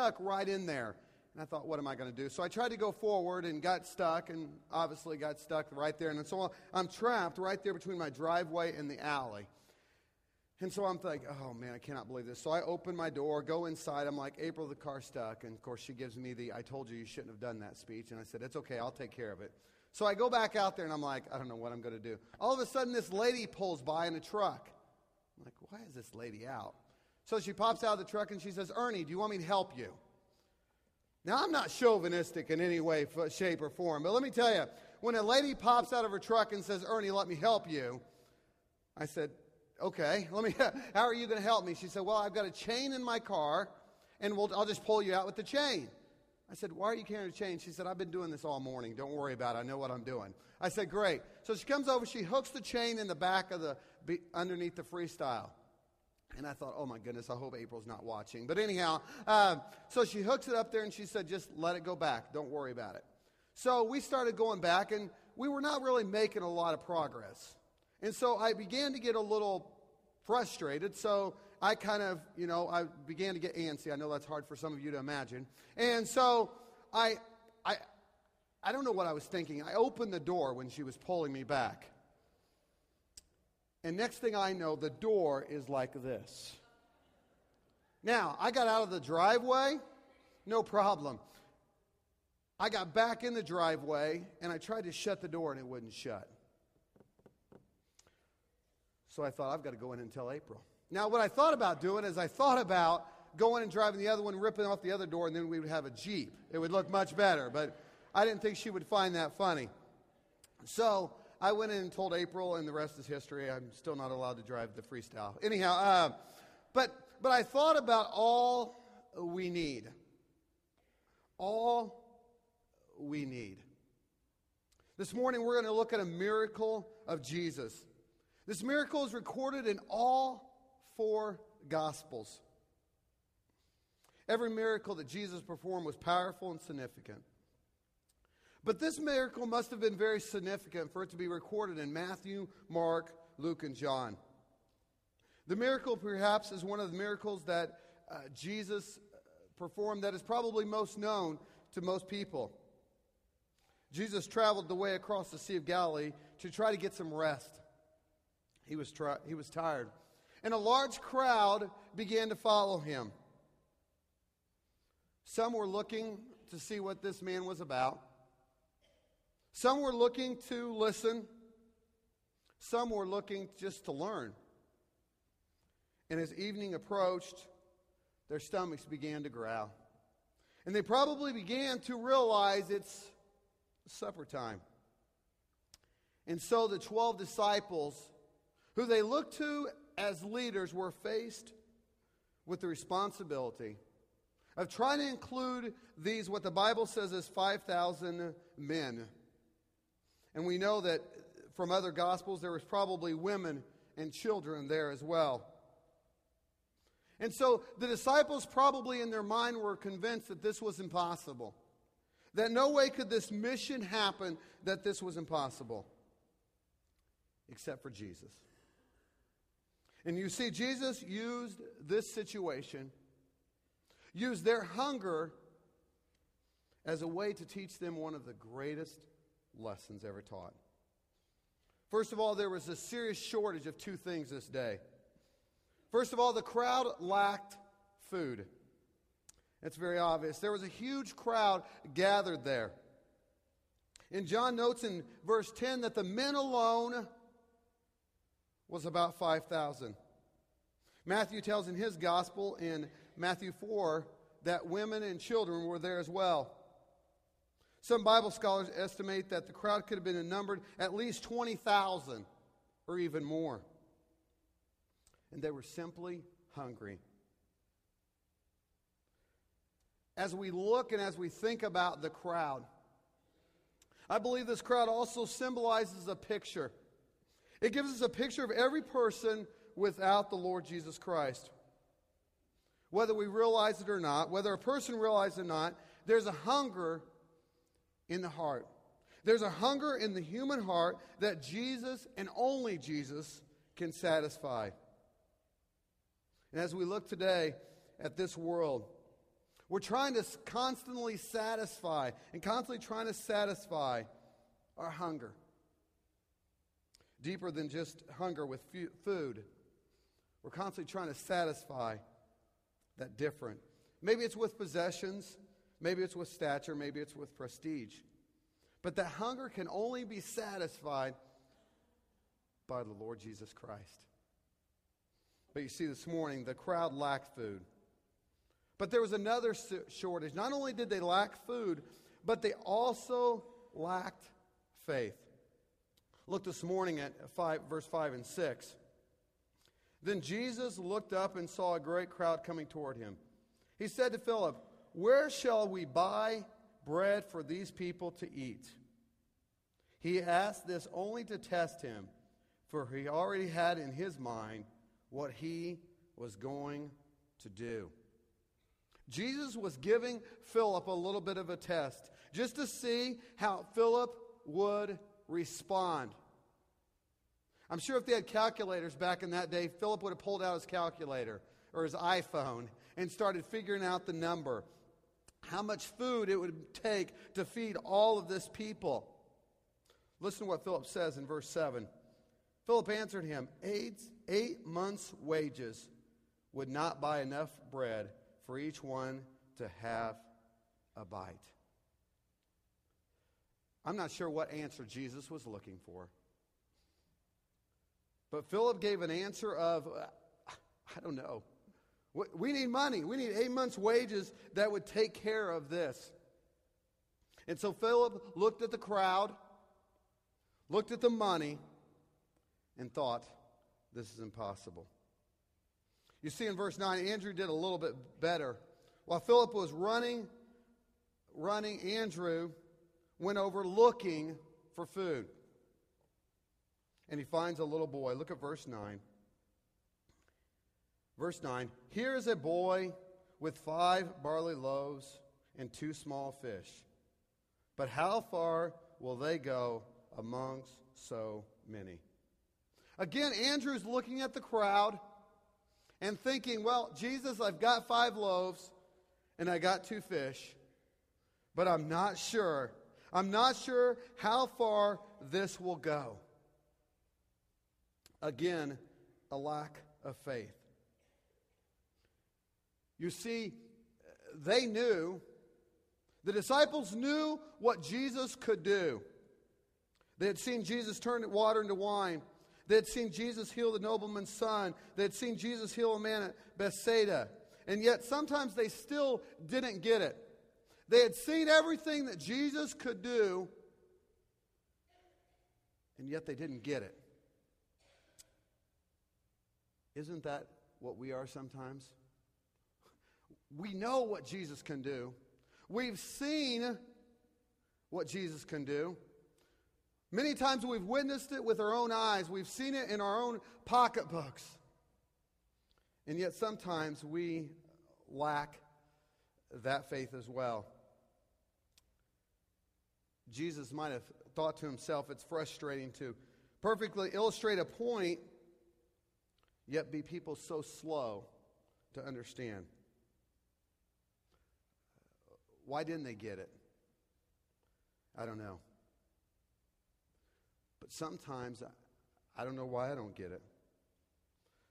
stuck right in there. And I thought, what am I going to do? So I tried to go forward and got stuck, and obviously got stuck right there. And so I'm trapped right there between my driveway and the alley. And so I'm like, oh, man, I cannot believe this. So I open my door, go inside. I'm like, April, the car's stuck. And, of course, she gives me the I told you you shouldn't have done that speech. And I said, it's okay, I'll take care of it. So I go back out there, and I'm like, I don't know what I'm going to do. All of a sudden, this lady pulls by in a truck. I'm like, why is this lady out? So she pops out of the truck, and she says, Ernie, do you want me to help you? Now, I'm not chauvinistic in any way, shape, or form. But let me tell you, when a lady pops out of her truck and says, Ernie, let me help you, I said, okay, how are you going to help me? She said, well, I've got a chain in my car, and I'll just pull you out with the chain. I said, why are you carrying a chain? She said, I've been doing this all morning. Don't worry about it. I know what I'm doing. I said, great. So she comes over. She hooks the chain in the back of underneath the freestyle. And I thought, oh, my goodness, I hope April's not watching. But anyhow, so she hooks it up there, and she said, just let it go back. Don't worry about it. So we started going back, and we were not really making a lot of progress. And so I began to get a little frustrated, so I kind of, I began to get antsy. I know that's hard for some of you to imagine. And so I don't know what I was thinking. I opened the door when she was pulling me back. And next thing I know, the door is like this. Now, I got out of the driveway, no problem. I got back in the driveway, and I tried to shut the door, and it wouldn't shut. So I thought, I've got to go in and tell April. Now, what I thought about doing is I thought about going and driving the other one, ripping off the other door, and then we would have a Jeep. It would look much better, but I didn't think she would find that funny. So I went in and told April, and the rest is history. I'm still not allowed to drive the freestyle. Anyhow, but I thought about all we need. This morning, we're going to look at a miracle of Jesus. This miracle is recorded in all four Gospels. Every miracle that Jesus performed was powerful and significant. But this miracle must have been very significant for it to be recorded in Matthew, Mark, Luke, and John. The miracle, perhaps, is one of the miracles that Jesus performed that is probably most known to most people. Jesus traveled the way across the Sea of Galilee to try to get some rest. He was tired. And a large crowd began to follow him. Some were looking to see what this man was about. Some were looking to listen. Some were looking just to learn. And as evening approached, their stomachs began to growl. And they probably began to realize it's supper time. And so the 12 disciples, who they looked to as leaders, were faced with the responsibility of trying to include these, what the Bible says is 5,000 men. And we know that from other Gospels there was probably women and children there as well. And so the disciples probably in their mind were convinced that this was impossible. That no way could this mission happen, that this was impossible. Except for Jesus. And you see, Jesus used this situation, used their hunger as a way to teach them one of the greatest lessons ever taught. First of all, there was a serious shortage of two things this day. First of all, the crowd lacked food. That's very obvious. There was a huge crowd gathered there. And John notes in verse 10 that the men alone was about 5,000. Matthew tells in his gospel in Matthew 4 that women and children were there as well. Some Bible scholars estimate that the crowd could have been numbered at least 20,000 or even more. And they were simply hungry. As we look and as we think about the crowd, I believe this crowd also symbolizes a picture. It gives us a picture of every person without the Lord Jesus Christ. Whether we realize it or not, whether a person realizes it or not, there's a hunger in the heart. There's a hunger in the human heart that Jesus and only Jesus can satisfy. And as we look today at this world, We're trying to constantly satisfy and constantly trying to satisfy our hunger. Deeper than just hunger with food. We're constantly trying to satisfy that different. Maybe it's with possessions. Maybe it's with stature. Maybe it's with prestige. But that hunger can only be satisfied by the Lord Jesus Christ. But you see this morning, the crowd lacked food. But there was another shortage. Not only did they lack food, but they also lacked faith. Look this morning at verse 5 and 6. Then Jesus looked up and saw a great crowd coming toward him. He said to Philip, "Where shall we buy bread for these people to eat?" He asked this only to test him, for he already had in his mind what he was going to do. Jesus was giving Philip a little bit of a test, just to see how Philip would respond. I'm sure if they had calculators back in that day, Philip would have pulled out his calculator or his iPhone and started figuring out the number, how much food it would take to feed all of this people. Listen to what Philip says in verse 7. Philip answered him, eight months' wages would not buy enough bread for each one to have a bite." I'm not sure what answer Jesus was looking for. But Philip gave an answer of, I don't know. We need money. We need 8 months' wages that would take care of this. And so Philip looked at the crowd, looked at the money, and thought, this is impossible. You see in verse 9, Andrew did a little bit better. While Philip was running, Andrew went over looking for food. And he finds a little boy. Look at verse 9. Verse 9, "Here is a boy with 5 barley loaves and 2 small fish. But how far will they go amongst so many?" Again, Andrew's looking at the crowd and thinking, well, Jesus, I've got 5 loaves and I got 2 fish, but I'm not sure. I'm not sure how far this will go. Again, a lack of faith. You see, they knew, the disciples knew what Jesus could do. They had seen Jesus turn water into wine. They had seen Jesus heal the nobleman's son. They had seen Jesus heal a man at Bethsaida. And yet sometimes they still didn't get it. They had seen everything that Jesus could do, and yet they didn't get it. Isn't that what we are sometimes? We know what Jesus can do. We've seen what Jesus can do. Many times we've witnessed it with our own eyes. We've seen it in our own pocketbooks. And yet sometimes we lack that faith as well. Jesus might have thought to himself, it's frustrating to perfectly illustrate a point, yet be people so slow to understand. Why didn't they get it? I don't know. But sometimes, I don't know why I don't get it.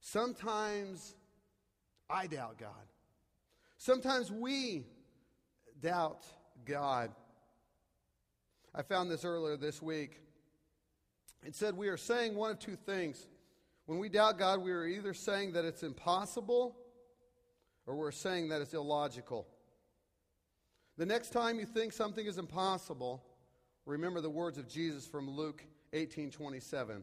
Sometimes I doubt God. Sometimes we doubt God. I found this earlier this week. It said we are saying one of two things. When we doubt God, we are either saying that it's impossible or we're saying that it's illogical. The next time you think something is impossible, remember the words of Jesus from Luke 18:27.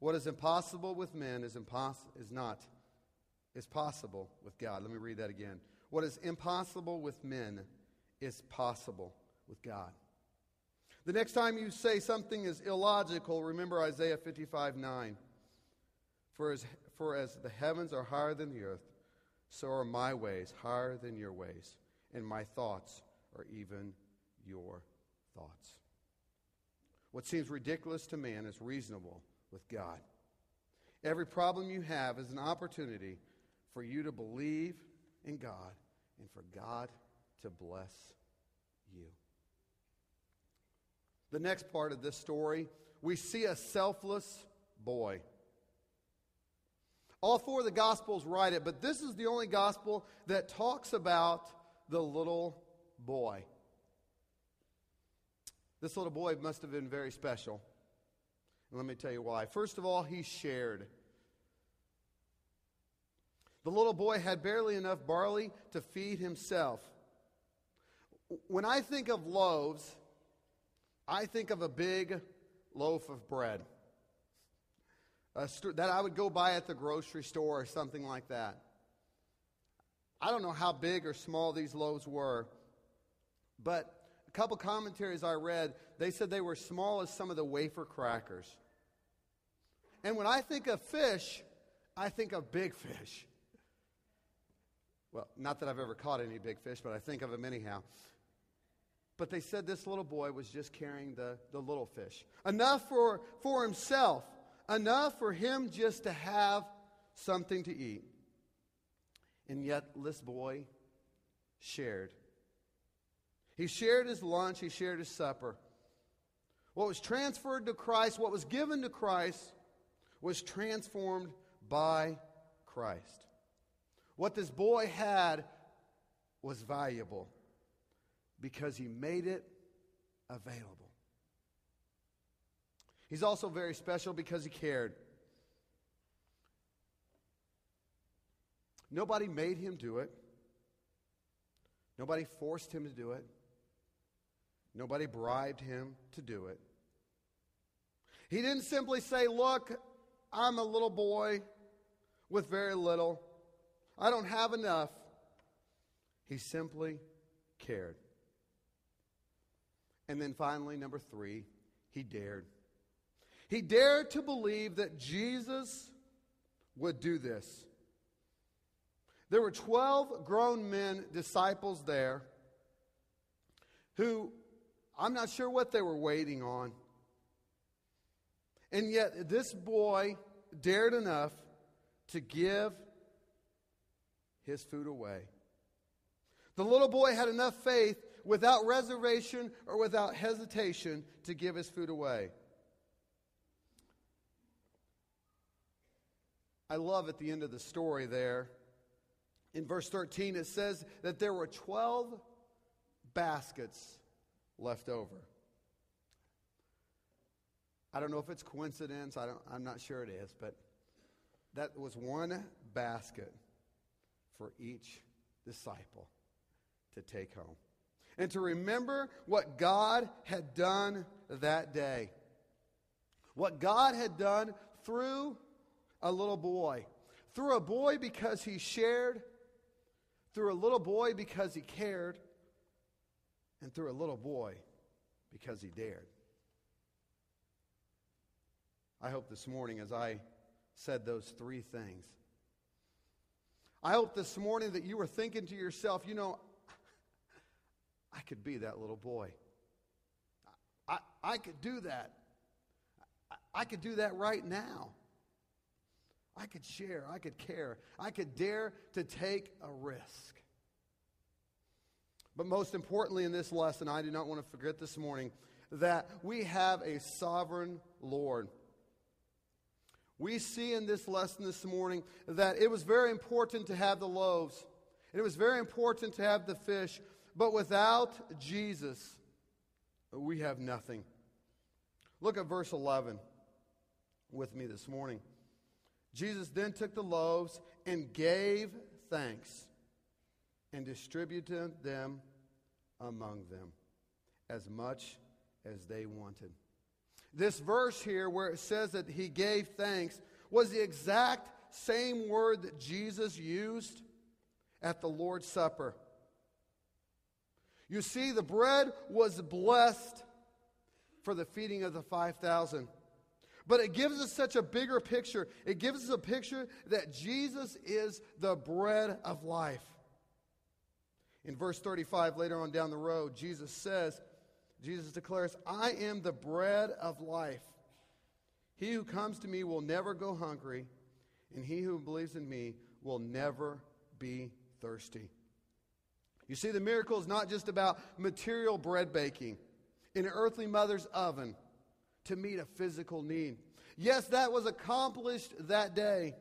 What is impossible with men is possible with God. Let me read that again. What is impossible with men is possible with God. The next time you say something is illogical, remember Isaiah 55:9. For as the heavens are higher than the earth, so are my ways higher than your ways, and my thoughts are even your thoughts. What seems ridiculous to man is reasonable with God. Every problem you have is an opportunity for you to believe in God and for God to bless you. The next part of this story, we see a selfless boy. All four of the Gospels write it, but this is the only Gospel that talks about the little boy. This little boy must have been very special. And let me tell you why. First of all, he shared. The little boy had barely enough barley to feed himself. When I think of loaves, I think of a big loaf of bread. That I would go buy at the grocery store or something like that. I don't know how big or small these loaves were, but a couple commentaries I read, they said they were small as some of the wafer crackers. And when I think of fish, I think of big fish. Well, not that I've ever caught any big fish, but I think of them anyhow. But they said this little boy was just carrying the little fish. Enough for himself. Enough for him just to have something to eat. And yet this boy shared. He shared his lunch. He shared his supper. What was transferred to Christ, what was given to Christ, was transformed by Christ. What this boy had was valuable because he made it available. He's also very special because he cared. Nobody made him do it. Nobody forced him to do it. Nobody bribed him to do it. He didn't simply say, look, I'm a little boy with very little. I don't have enough. He simply cared. And then finally, number three, he dared. He dared to believe that Jesus would do this. There were 12 grown men, disciples there, who I'm not sure what they were waiting on. And yet this boy dared enough to give his food away. The little boy had enough faith without reservation or without hesitation to give his food away. I love at the end of the story there. In verse 13 it says that there were 12 baskets left over. I don't know if it's coincidence. I'm not sure it is. But that was one basket for each disciple to take home. And to remember what God had done that day. What God had done through a little boy. Through a boy because he shared. Through a little boy because he cared. And through a little boy because he dared. I hope this morning as I said those three things. I hope this morning that you were thinking to yourself, you know, I could be that little boy. I could do that. I could do that right now. I could share. I could care. I could dare to take a risk. But most importantly in this lesson, I do not want to forget this morning that we have a sovereign Lord. We see in this lesson this morning that it was very important to have the loaves. And it was very important to have the fish. But without Jesus, we have nothing. Look at verse 11 with me this morning. Jesus then took the loaves and gave thanks and distributed them among them as much as they wanted. This verse here where it says that he gave thanks was the exact same word that Jesus used at the Lord's Supper. You see, the bread was blessed for the feeding of the 5,000. But it gives us such a bigger picture. It gives us a picture that Jesus is the bread of life. In verse 35, later on down the road, Jesus declares, I am the bread of life. He who comes to me will never go hungry, and he who believes in me will never be thirsty. You see, the miracle is not just about material bread baking in an earthly mother's oven to meet a physical need. Yes, that was accomplished that day.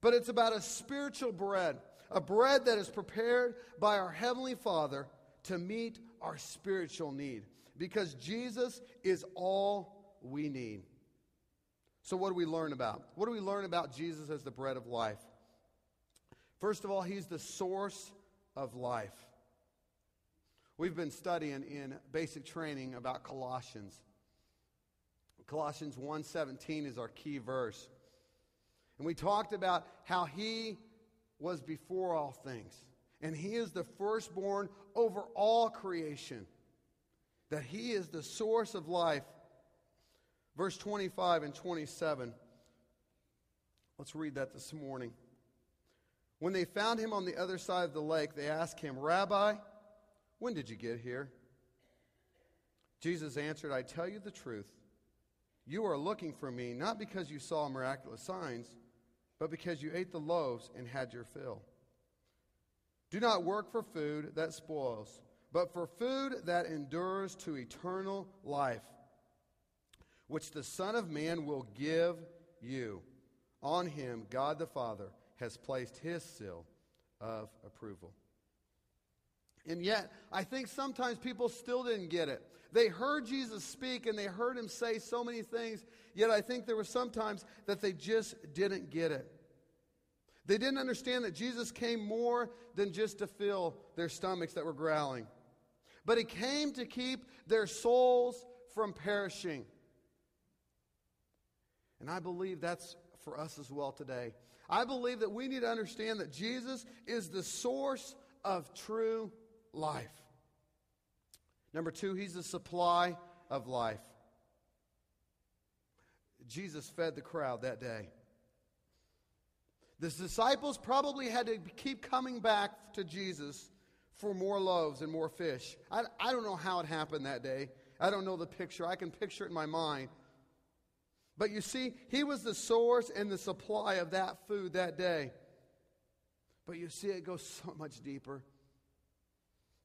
But it's about a spiritual bread, a bread that is prepared by our Heavenly Father to meet our spiritual need. Because Jesus is all we need. So what do we learn about? What do we learn about Jesus as the bread of life? First of all, He's the source of life. We've been studying in basic training about Colossians. Colossians 1:17 is our key verse. And we talked about how He was before all things. And He is the firstborn over all creation. That He is the source of life. Verse 25 and 27. Let's read that this morning. When they found Him on the other side of the lake, they asked Him, "Rabbi, when did you get here?" Jesus answered, "I tell you the truth. You are looking for Me, not because you saw miraculous signs, but because you ate the loaves and had your fill. Do not work for food that spoils, but for food that endures to eternal life, which the Son of Man will give you. On Him, God the Father has placed His seal of approval." And yet, I think sometimes people still didn't get it. They heard Jesus speak and they heard Him say so many things, yet I think there were some times that they just didn't get it. They didn't understand that Jesus came more than just to fill their stomachs that were growling. But He came to keep their souls from perishing. And I believe that's for us as well today. I believe that we need to understand that Jesus is the source of true life. Number two, He's the supply of life. Jesus fed the crowd that day. The disciples probably had to keep coming back to Jesus for more loaves and more fish. I don't know how it happened that day. I don't know the picture. I can picture it in my mind. But you see, He was the source and the supply of that food that day. But you see, it goes so much deeper.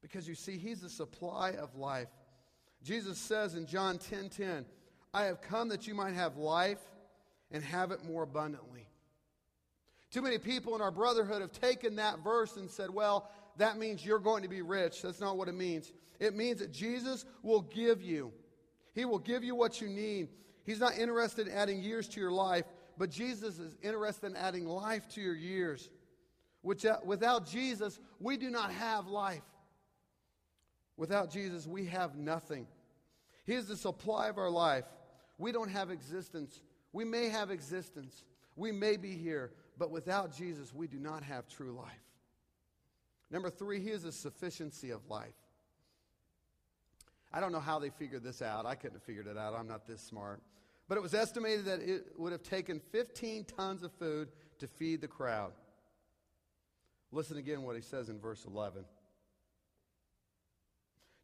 Because you see, He's the supply of life. Jesus says in John 10:10, "I have come that you might have life and have it more abundantly." Too many people in our brotherhood have taken that verse and said, "Well, that means you're going to be rich." That's not what it means. It means that Jesus will give you. He will give you what you need. He's not interested in adding years to your life, but Jesus is interested in adding life to your years. Without Jesus, we do not have life. Without Jesus, we have nothing. He is the supply of our life. We don't have existence. We may have existence. We may be here. But without Jesus, we do not have true life. Number three, He is the sufficiency of life. I don't know how they figured this out. I couldn't have figured it out. I'm not this smart. But it was estimated that it would have taken 15 tons of food to feed the crowd. Listen again what He says in verse 11.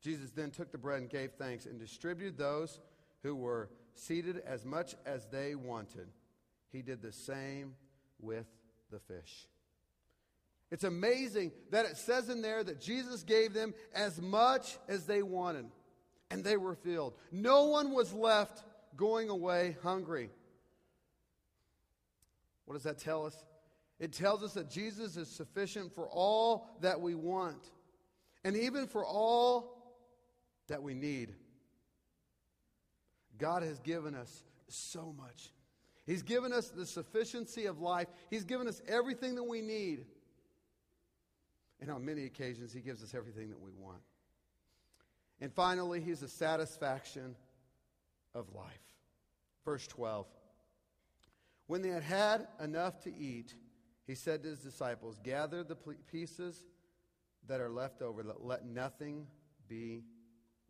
Jesus then took the bread and gave thanks and distributed those who were seated as much as they wanted. He did the same with the fish. It's amazing that it says in there that Jesus gave them as much as they wanted, and they were filled. No one was left going away hungry. What does that tell us? It tells us that Jesus is sufficient for all that we want, and even for all that we need. God has given us so much. He's given us the sufficiency of life. He's given us everything that we need. And on many occasions, He gives us everything that we want. And finally, He's the satisfaction of life. Verse 12. When they had had enough to eat, He said to His disciples, "Gather the pieces that are left over, let nothing be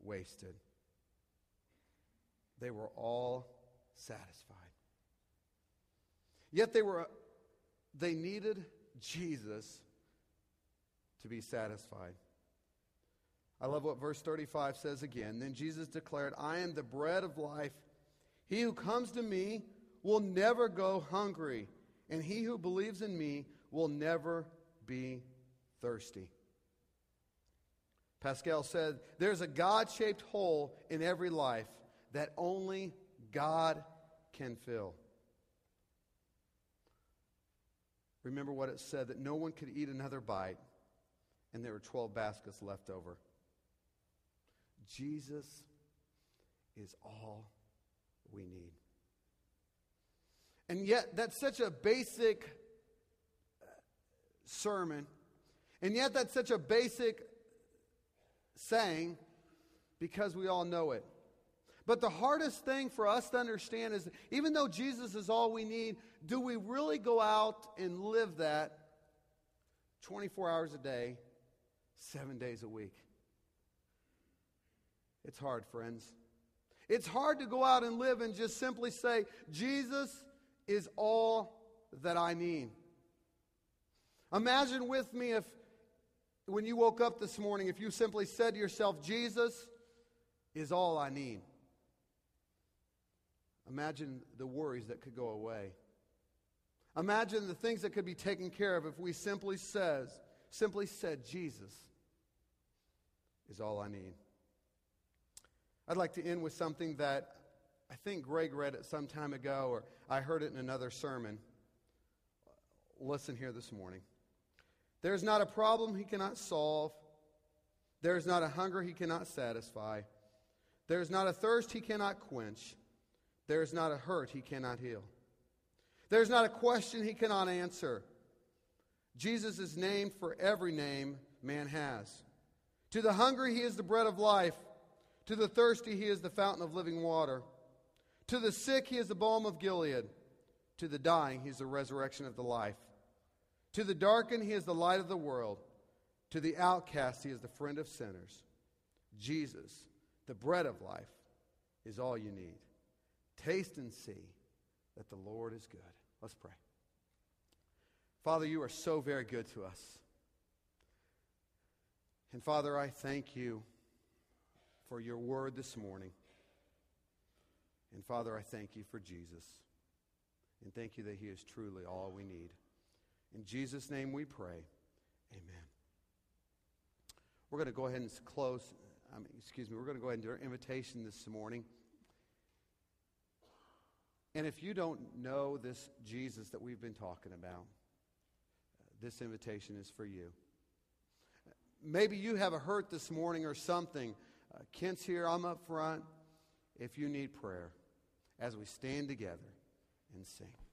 wasted." They were all satisfied. Yet they needed Jesus to be satisfied. I love what verse 35 says again. Then Jesus declared, "I am the bread of life. He who comes to Me will never go hungry, and he who believes in Me will never be thirsty." Pascal said, there's a God-shaped hole in every life that only God can fill. Remember what it said, that no one could eat another bite, and there were 12 baskets left over. Jesus is all we need. And yet, that's such a basic sermon. And yet, that's such a basic saying, because we all know it. But the hardest thing for us to understand is, even though Jesus is all we need, do we really go out and live that 24 hours a day, 7 days a week? It's hard, friends. It's hard to go out and live and just simply say, Jesus is all that I need. Imagine with me if, when you woke up this morning, if you simply said to yourself, Jesus is all I need. Imagine the worries that could go away. Imagine the things that could be taken care of if we simply said, Jesus is all I need. I'd like to end with something that I think Greg read it some time ago, or I heard it in another sermon. Listen here this morning. There's not a problem he cannot solve. There's not a hunger he cannot satisfy. There's not a thirst he cannot quench. There's not a hurt he cannot heal. There's not a question he cannot answer. Jesus is named for every name man has. To the hungry he is the bread of life. To the thirsty he is the fountain of living water. To the sick he is the balm of Gilead. To the dying he is the resurrection of the life. To the darkened, he is the light of the world. To the outcast, he is the friend of sinners. Jesus, the bread of life, is all you need. Taste and see that the Lord is good. Let's pray. Father, you are so very good to us. And Father, I thank you for your word this morning. And Father, I thank you for Jesus. And thank you that he is truly all we need. In Jesus' name we pray. Amen. We're going to go ahead and close. We're going to go ahead and do our invitation this morning. And if you don't know this Jesus that we've been talking about, this invitation is for you. Maybe you have a hurt this morning or something. Kent's here. I'm up front. If you need prayer, as we stand together and sing.